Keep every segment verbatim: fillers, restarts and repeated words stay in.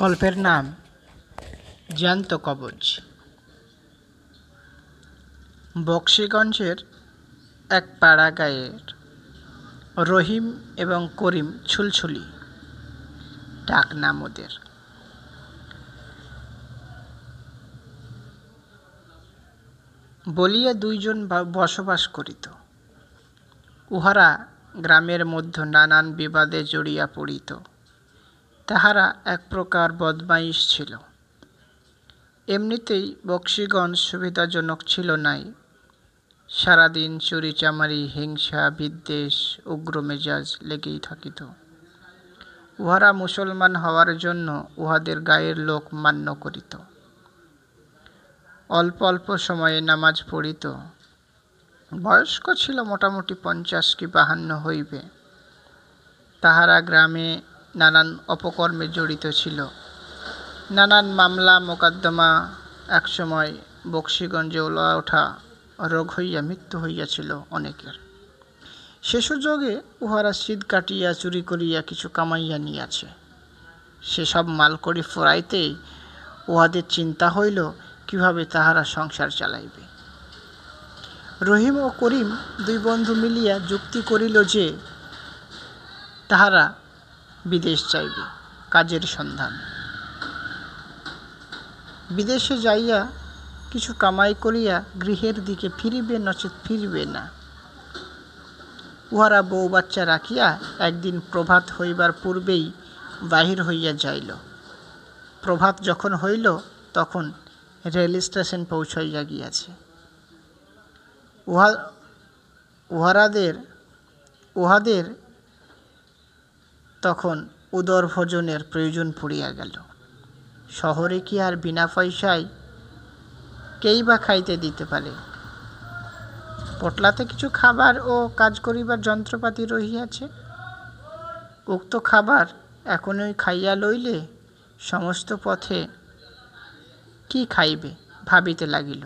গল্পের নাম জ্যান্ত কবজ। বক্সিগঞ্জের এক পাড়া গায়ের রহিম এবং করিম ছুলছুলি, ডাক নাম ওদের। বলিয়া দুইজন বসবাস করিত। উহারা গ্রামের মধ্যে নানান বিবাদে জড়িয়া পড়িত। তাহারা এক প্রকার বদমাইশ ছিল। এমনিতেই বক্সিগঞ্জ সুবিধাজনক ছিল নাই। সারাদিন চুরি চামারি, হিংসা, বিদ্বেষ, উগ্র মেজাজ লেগেই থাকিত। উহারা মুসলমান হওয়ার জন্য উহাদের গায়ের লোক মান্য করিত। অল্প অল্প সময়ে নামাজ পড়িত। বয়স্ক ছিল মোটামুটি পঞ্চাশ কি বাহান্ন হইবে। তাহারা গ্রামে নানান অপকর্মে জড়িত ছিল। নানান মামলা মোকদ্দমা, একসময় বক্সিগঞ্জে ওলা ওঠা রোগ হইয়া মৃত্যু হইয়াছিল অনেকের। সে সুযোগে উহারা শীত কাটিয়া চুরি করিয়া কিছু কামাইয়া নিয়াছে। সেসব মাল করি ফুরাইতেই উহাদের চিন্তা হইল কিভাবে তাহারা সংসার চালাইবে। রহিম ও করিম দুই বন্ধু মিলিয়া যুক্তি করিল যে তাহারা বিদেশ যাইবে কাজের সন্ধান। বিদেশে যাইয়া কিছু কামাই করিয়া গৃহের দিকে ফিরিবে, নচেত ফিরিবে না। উহারা বউ বাচ্চা রাখিয়া একদিন প্রভাত হইবার পূর্বেই বাহির হইয়া যাইল। প্রভাত যখন হইল তখন রেল স্টেশন পৌঁছাইয়া গিয়াছে। উহা উহারাদের উহাদের তখন উদর ভোজনের প্রয়োজন পড়িয়া গেল। শহরে কি আর বিনা পয়সায় কেই বা খাইতে দিতে পারে? পটলাতে কিছু খাবার ও কাজ করিবার যন্ত্রপাতি রহিয়াছে। উক্ত খাবার এখনই খাইয়া লইলে সমস্ত পথে কি খাইবে ভাবিতে লাগিল।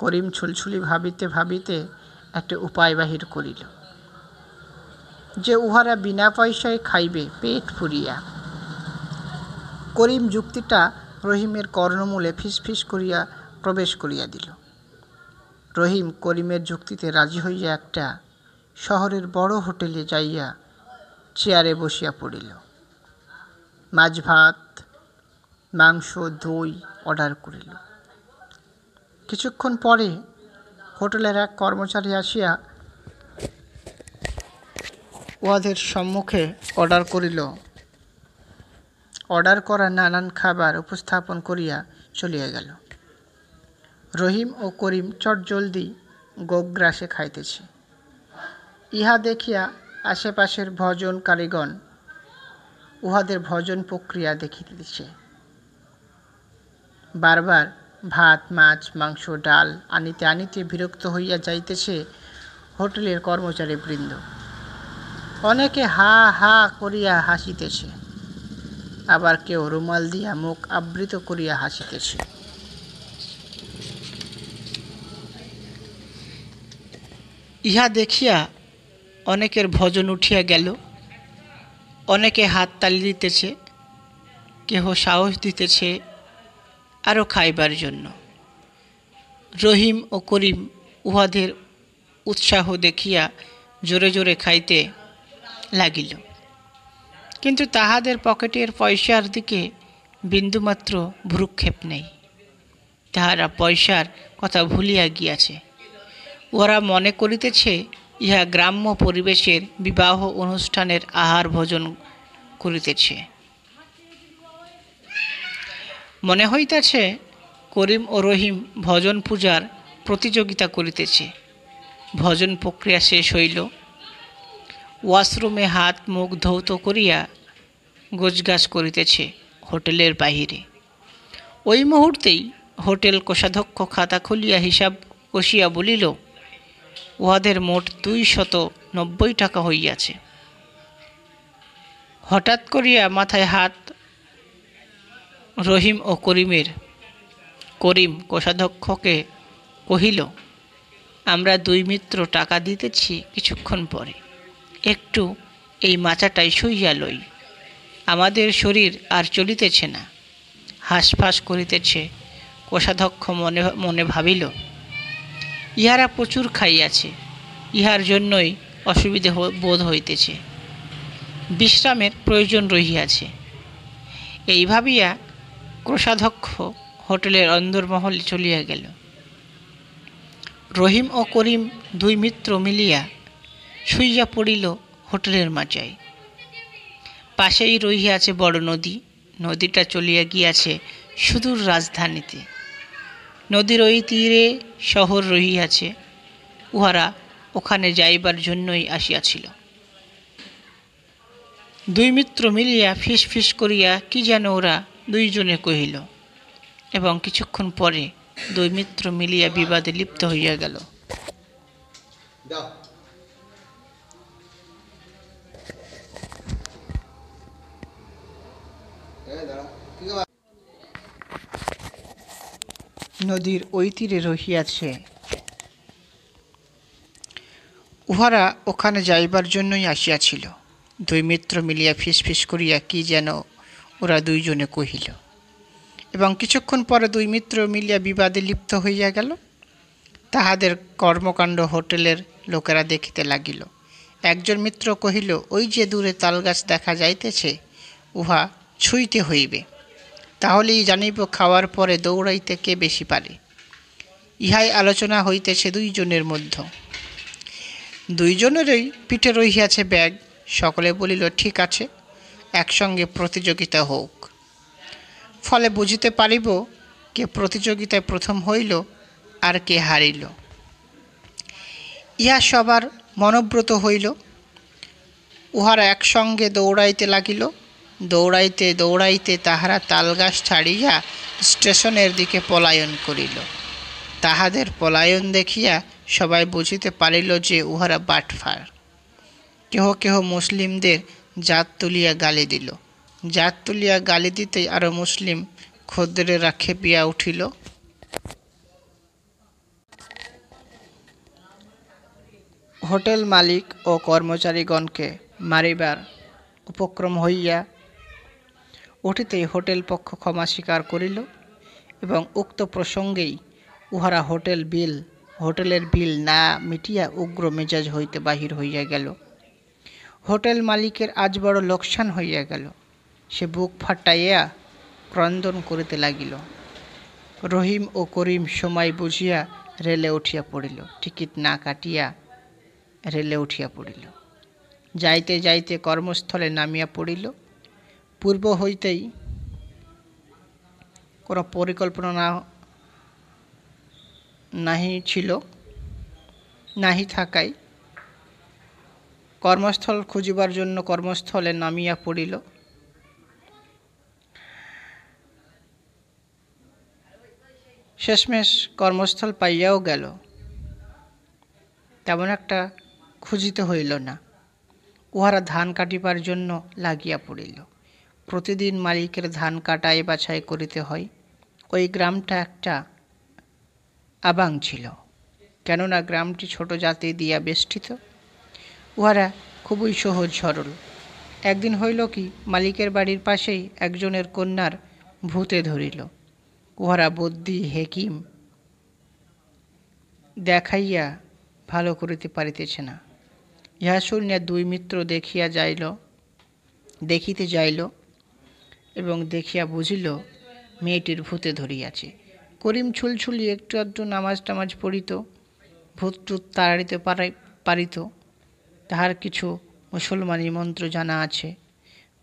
করিম ছুলছুলি ভাবিতে ভাবিতে একটা উপায় বাহির করিল যে উহারা বিনা পয়সায় খাইবে পেট ফুরিয়া। করিম যুক্তিটা রহিমের কর্ণমূলে ফিসফিস করিয়া প্রবেশ করিয়া দিল। রহিম করিমের যুক্তিতে রাজি হইয়া একটা শহরের বড় হোটেলে যাইয়া চেয়ারে বসিয়া পড়িল। মাছ ভাত, মাংস, দই অর্ডার করিল। কিছুক্ষণ পরে হোটেলের এক কর্মচারী আসিয়া উহাদের সম্মুখে অর্ডার করিল। অর্ডার করা নানান খাবার উপস্থাপন করিয়া চলিয়া গেল। রহিম ও করিম চটজলদি গোগ্রাসে খাইতেছে। ইহা দেখিয়া আশেপাশের ভজন কারিগণ উহাদের ভজন প্রক্রিয়া দেখিতেছে। বারবার ভাত, মাছ, মাংস, ডাল আনিতে আনিতে বিরক্ত হইয়া যাইতেছে হোটেলের কর্মচারী বৃন্দ। অনেকে হা হা করিয়া হাসিতেছে, আবার কেউ রুমাল দিয়া মুখ আবৃত করিয়া হাসিতেছে। ইহা দেখিয়া অনেকের ভজন উঠিয়া গেল। অনেকে হাত তালি দিতেছে, কেহ সাহস দিতেছে আরও খাইবার জন্য। রহিম ও করিম উহাদের উৎসাহ দেখিয়া জোরে জোরে খাইতে লাগিল, কিন্তু তাহাদের পকেটের পয়সার দিকে বিন্দুমাত্র ভ্রুক্ষেপ নেই। তাহারা পয়সার কথা ভুলিয়া গিয়াছে। ওরা মনে করিতেছে ইহা গ্রাম্য পরিবেশের বিবাহ অনুষ্ঠানের আহার ভোজন করিতেছে। মনে হইতেছে করিম ও রহিম ভজন পূজার প্রতিযোগিতা করিতেছে। ভজন প্রক্রিয়া শেষ হইল। ওয়াশরুমে হাত মুখ ধৌত করিয়া গোছগাছ করিতেছে হোটেলের বাহিরে। ওই মুহূর্তেই হোটেল কোষাধ্যক্ষ খাতা খুলিয়া হিসাব কষিয়া বলিল, উহাদের মোট দুই শত নব্বই টাকা হইয়াছে। হঠাৎ করিয়া মাথায় হাত রহিম ও করিমের। করিম কোষাধ্যক্ষকে কহিল, আমরা দুই মিত্র টাকা দিতেছি কিছুক্ষণ পরে, একটু এই মাচাটাই শুইয়া লই, আমাদের শরীর আর চলিতেছে না, হাঁসফাঁস করিতেছে। কোষাধ্যক্ষ মনে মনে ভাবিল, ইহারা প্রচুর খাইয়াছে, ইহার জন্যই অসুবিধে বোধ হইতেছে, বিশ্রামের প্রয়োজন রহিয়াছে। এই ভাবিয়া কোষাধ্যক্ষ হোটেলের অন্দরমহলে চলিয়া গেল। রহিম ও করিম দুই মিত্র মিলিয়া শুইয়া পড়িল হোটেলের মাচায়। পাশেই রহিয়াছে বড় নদী, নদীটা চলিয়া গিয়াছে সুদূর রাজধানীতে। নদীর ওই তীরে শহর রহিয়াছে, উহারা ওখানে যাইবার জন্যই আসিয়াছিল। দুই মিত্র মিলিয়া ফিস ফিস করিয়া কি যেন ওরা দুইজনে কহিল, এবং কিছুক্ষণ পরে দুই মিত্র মিলিয়া বিবাদে লিপ্ত হইয়া গেল। নদীর ওই তীরে রহিয়াছে, উহারা ওখানে যাইবার জন্যই আসিয়াছিল। দুই মিত্র মিলিয়া ফিস ফিস করিয়া কি যেন ওরা দুইজনে কহিল, এবং কিছুক্ষণ পরে দুই মিত্র মিলিয়া বিবাদে লিপ্ত হইয়া গেল। তাহাদের কর্মকাণ্ড হোটেলের লোকেরা দেখিতে লাগিল। একজন মিত্র কহিল, ওই যে দূরে তালগাছ দেখা যাইতেছে, উহা ছুঁইতে হইবে, তাহলেই জানিব খাওয়ার পরে দৌড়াইতে কে বেশি পারে। ইহাই আলোচনা হইতেছে দুইজনের মধ্যে। দুইজনেরই পিঠে রহিয়াছে ব্যাগ। সকলে বলিল, ঠিক আছে, একসঙ্গে প্রতিযোগিতা হোক, ফলে বুঝিতে পারিব কে প্রতিযোগিতায় প্রথম হইল আর কে হারিল। ইহা সবার মনোব্রত হইল। উহারা একসঙ্গে দৌড়াইতে লাগিল। দৌড়াইতে দৌড়াইতে তাহারা তালগাছ ছাড়িয়া স্টেশনের দিকে পলায়ন করিল। তাহাদের পলায়ন দেখিয়া সবাই বুঝিতে পারিল যে উহারা বাটফার। কেহ কেহ মুসলিমদের জাত তুলিয়া গালি দিল। জাত তুলিয়া গালি দিতেই আরও মুসলিম খদ্দেরেরা খেপিয়া উঠিল। হোটেল মালিক ও কর্মচারীগণকে মারিবার উপক্রম হইয়া উঠিতেই হোটেল পক্ষ ক্ষমা স্বীকার করিল, এবং উক্ত প্রসঙ্গেই উহারা হোটেল বিল হোটেলের বিল না মিটিয়া উগ্র মেজাজ হইতে বাহির হইয়া গেল। হোটেল মালিকের আজ বড় লোকসান হইয়া গেল। সে বুক ফাটাইয়া ক্রন্দন করিতে লাগিল। রহিম ও করিম সময় বুঝিয়া রেলে উঠিয়া পড়িল। টিকিট না কাটিয়া রেলে উঠিয়া পড়িল। যাইতে যাইতে কর্মস্থলে নামিয়া পড়িল। পূর্ব হইতেই কোনো পরিকল্পনা না নাহি ছিল নাহি থাকায় কর্মস্থল খুঁজিবার জন্য কর্মস্থলে নামিয়া পড়িল। শেষমেশ কর্মস্থল পাইয়াও গেল। তেমন একটা খুঁজিতে হইল না। উহারা ধান কাটিবার জন্য লাগিয়া পড়িল। প্রতিদিন মালিকের ধান কাটাই বাছাই করিতে হয়। ওই গ্রামটা একটা আবাং ছিল, কেননা গ্রামটি ছোট জাতি দিয়া বেষ্টিত। উহারা খুবই সহজ সরল। একদিন হইল কি, মালিকের বাড়ির পাশেই একজনের কন্যার ভূতে ধরিল। উহারা বুদ্ধি হেকিম দেখাইয়া ভালো করিতে পারিতেছে না। ইহা শুনিয়া দুই মিত্র দেখিয়া যাইল দেখিতে যাইল এবং দেখিয়া বুঝিল মেয়েটির ভূতে ধরিয়াছে। করিম ছুলছুলি একটু আধটু নামাজ টামাজ পড়িত, ভূত টুত তাড়াইতে পারিত, তাহার কিছু মুসলমানি মন্ত্র জানা আছে।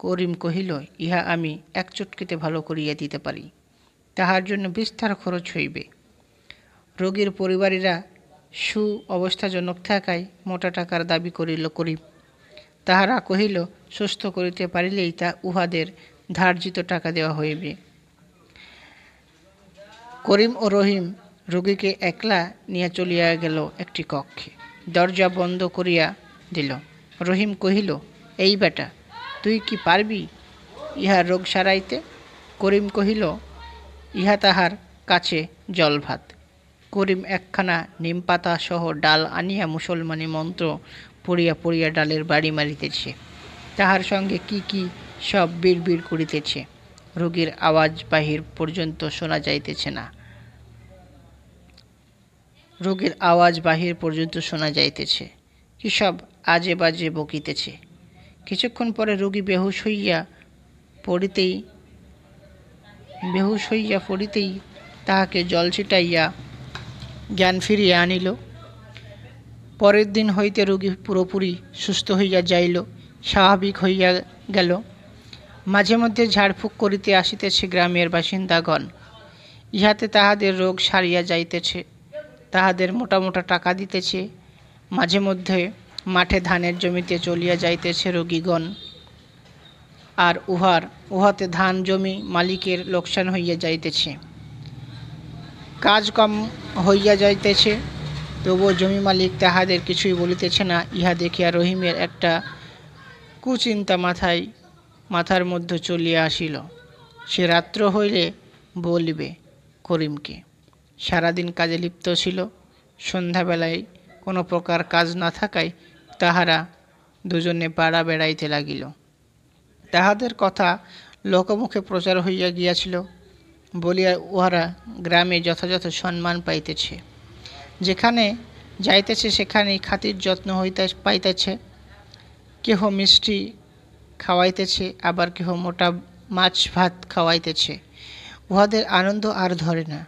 করিম কহিল, ইহা আমি এক চটকিতে ভালো করিয়া দিতে পারি, তাহার জন্য বিস্তার খরচ হইবে। রোগীর পরিবারীরা সু অবস্থাজনক থাকায় মোটা টাকার দাবি করিল করিম। তাহারা কহিল, সুস্থ করিতে পারিলেই তা উহাদের ধার্যিত টাকা দেওয়া হইবে। করিম ও রহিম রোগীকে একলা নিয়ে চলিয়া গেল একটি কক্ষে। দরজা বন্ধ করিয়া দিল। রহিম কহিল, এই বেটা, তুই কি পারবি ইহা রোগ সারাইতে? করিম কহিল, ইহা তাহার কাছে জলভাত। করিম একখানা নিম পাতা সহ ডাল আনিয়া মুসলমানি মন্ত্র পড়িয়া পড়িয়া ডালের বাড়ি মারিতেছে। তাহার সঙ্গে কি কি সব বিড়বিড় করিতেছে, রোগীর আওয়াজ বাহির পর্যন্ত শোনা যাইতেছে না রোগীর আওয়াজ বাহির পর্যন্ত শোনা যাইতেছে কি সব আজে বাজে বকিতেছে। কিছুক্ষণ পরে রোগী বেহুশ হইয়া পড়িতেই বেহুশ হইয়া পড়িতেই তাহাকে জল ছিটাইয়া জ্ঞান ফিরিয়ে আনিল। পরের দিন হইতে রোগী পুরোপুরি সুস্থ হইয়া যাইল, স্বাভাবিক হইয়া গেল। মাঝে মধ্যে ঝাড়ফুঁক করিতে আসিতেছে গ্রামের বাসিন্দাগণ, ইহাতে তাহাদের রোগ সারিয়া যাইতেছে। তাহাদের মোটা মোটা টাকা দিতেছে। মাঝে মধ্যে মাঠে ধানের জমিতে চলিয়া যাইতেছে রোগীগণ, আর উহার উহাতে ধান জমি মালিকের লোকসান হইয়া যাইতেছে। কাজ কম হইয়া যাইতেছে, তবুও জমি মালিক তাহাদের কিছুই বলিতেছে না। ইহা দেখিয়া রহিমের একটা কুচিন্তা মাথায় মাথার মধ্যে চলিয়া আসিল। সে রাত্র হইলে বলিবে করিমকে। সারাদিন কাজে লিপ্ত ছিল। সন্ধ্যাবেলায় কোনো প্রকার কাজ না থাকায় তাহারা দুজনে পাড়া বেড়াইতে লাগিল। তাহাদের কথা লোকমুখে প্রচার হইয়া গিয়াছিল বলিয়া উহারা গ্রামে যথাযথ সম্মান পাইতেছে। যেখানে যাইতেছে সেখানেই খাতির যত্ন হইতে পাইতেছে। কেহ মিষ্টি খাওয়াইতেছে, আবার কেহ মোটা মাছ ভাত খাওয়াইতেছে। উহাদের আনন্দ আর ধরে না।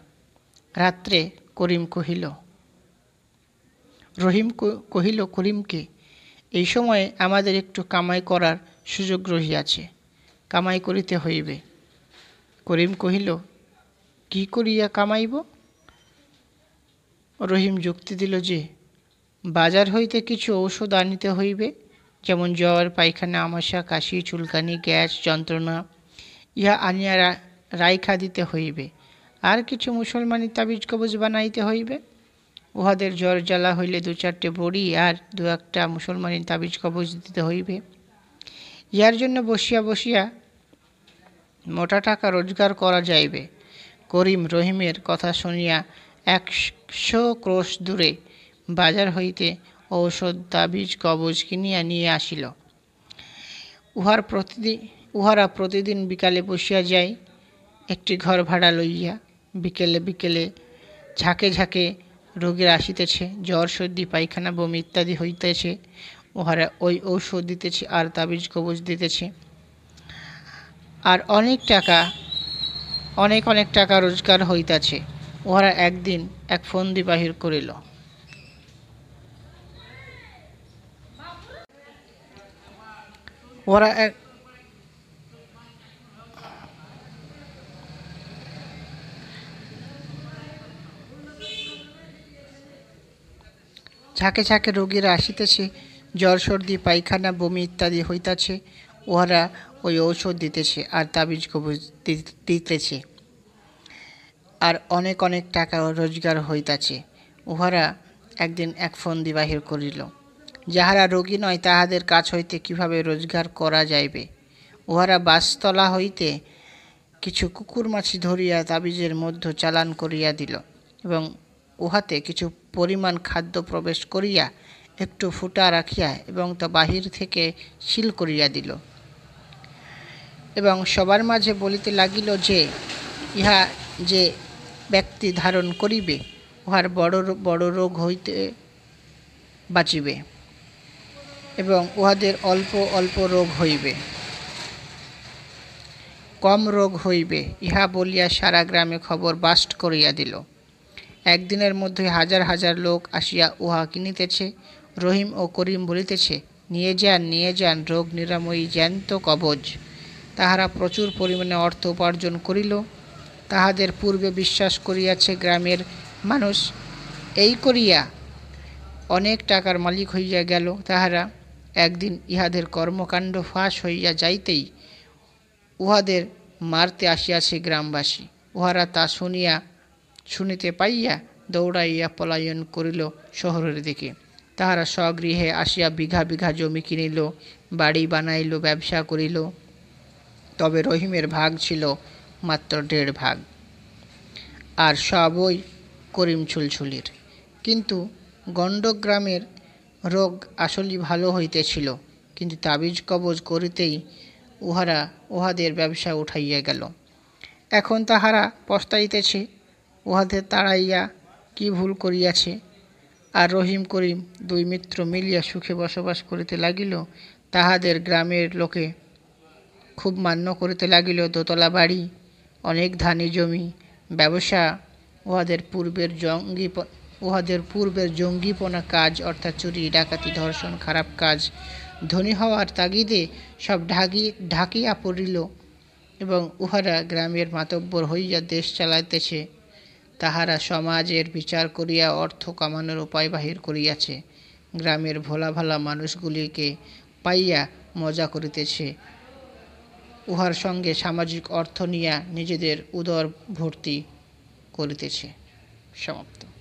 রাত্রে করিম কহিল রহিম কহিল করিমকে, এই সময়ে আমাদের একটু কামাই করার সুযোগ রহিয়াছে, কামাই করিতে হইবে। করিম কহিল, কি করিয়া কামাইব? রহিম যুক্তি দিল যে বাজার হইতে কিছু ঔষধ আনিতে হইবে, যেমন জ্বর, পায়খানা, আমাশা, কাশি, চুলকানি, গ্যাস যন্ত্রণা, ইহা আনিয়া রাইখা দিতে হইবে। আর কিছু মুসলমানি তাবিজ কবজ বানাইতে হইবে। উহাদের জ্বর জ্বালা হইলে দু চারটে বড়ি আর দু একটা মুসলমানি তাবিজ কবজ দিতে হইবে। ইহার জন্য বসিয়া বসিয়া মোটা টাকা রোজগার করা যাইবে। করিম রহিমের কথা শুনিয়া একশো ক্রোশ দূরে বাজার হইতে ঔষধ, তাবিজ, কবজ কিনিয়া নিয়ে আসিল। উহার প্রতিদিন উহারা প্রতিদিন বিকালে বসিয়া যায় একটি ঘর ভাড়া লইয়া। বিকেলে বিকেলে ঝাঁকে ঝাঁকে রোগীর আসিতেছে, জ্বর, সর্দি, পায়খানা, বমি ইত্যাদি হইতেছে। উহারা ওই ঔষধ দিতেছে আর তাবিজ কবজ দিতেছে, আর অনেক টাকা অনেক অনেক টাকা রোজগার হইতেছে। উহারা একদিন এক ফন্দি বাহির করিল। ওরা এক ঝাঁকে ঝাঁকে রোগীরা আসিতেছে, জ্বর, সর্দি, পায়খানা, বমি ইত্যাদি হইতাছে। ওরা ওই ঔষধ দিতেছে আর তাবিজ কবজ দিতেছে, আর অনেক অনেক টাকা রোজগার হইতাছে। উহারা একদিন এক ফন্দি বাহির করিল। যাহারা রোগী নয় তাহাদের কাছ হইতে কিভাবে রোজগার করা যাইবে। উহারা বাসতলা হইতে কিছু কুকুর মাছি ধরিয়া তাবিজের মধ্যে চালান করিয়া দিল এবং উহাতে কিছু পরিমাণ খাদ্য প্রবেশ করিয়া একটু ফুটা রাখিয়া এবং তা বাহির থেকে সিল করিয়া দিল এবং সবার মাঝে বলিতে লাগিল যে ইহা যে ব্যক্তি ধারণ করিবে উহার বড় বড় রোগ হইতে বাঁচিবে এবং উহাদের অল্প অল্প রোগ হইবে, কম রোগ হইবে। ইহা বলিয়া সারা গ্রামে খবর বাস্ট করিয়া দিল। একদিনের মধ্যে হাজার হাজার লোক আসিয়া উহা কিনিতেছে। রহিম ও করিম বলিতেছে, নিয়ে যান, নিয়ে যান, রোগ নিরাময়ী জ্যান্ত কবজ। তাহারা প্রচুর পরিমাণে অর্থ উপার্জন করিল। তাহাদের পূর্বে বিশ্বাস করিয়াছে গ্রামের মানুষ। এই করিয়া অনেক টাকার মালিক হইয়া গেল তাহারা। একদিন ইহাদের কর্মকাণ্ড ফাঁস হইয়া যাইতেই উহাদের মারতে আসিয়াছে গ্রামবাসী। উহারা তা শুনিয়া শুনিতে পাইয়া দৌড়াইয়া পলায়ন করিল শহরের দিকে। তাহারা স্বগৃহে আসিয়া বিঘা বিঘা জমি কিনিল, বাড়ি বানাইল, ব্যবসা করিল। তবে রহিমের ভাগ ছিল মাত্র দেড় ভাগ, আর সবই করিম ছুলছুলির। কিন্তু গণ্ডগ্রামের রোগ আসলেই ভালো হইতেছিল, কিন্তু তাবিজ কবজ করিতেই উহারা উহাদের ব্যবসা উঠাইয়া গেল। এখন তাহারা পস্তাইতেছে উহাদের তাড়াইয়া কি ভুল করিয়াছে। আর রহিম করিম দুই মিত্র মিলিয়া সুখে বসবাস করিতে লাগিল। তাহাদের গ্রামের লোকে খুব মান্য করিতে লাগিল। দোতলা বাড়ি, অনেক ধানি জমি, ব্যবসা, উহাদের পূর্বের জঙ্গি উহাদের পূর্বের জঙ্গিপনা কাজ অর্থাৎ চুরি, ডাকাতি, ধর্ষণ, খারাপ কাজ। ধনী হওয়ার তাগিদে সব ঢাকি ঢাকিয়া পড়িল এবং উহারা গ্রামের মাতব্বর হইয়া দেশ চালাইতেছে। তাহারা সমাজের বিচার করিয়া অর্থ কামানোর উপায় বাহির করিয়াছে। গ্রামের ভোলা ভালা মানুষগুলিকে পাইয়া মজা করিতেছে। উহার সঙ্গে সামাজিক অর্থ নিয়া নিজেদের উদর ভর্তি করিতেছে। সমাপ্ত।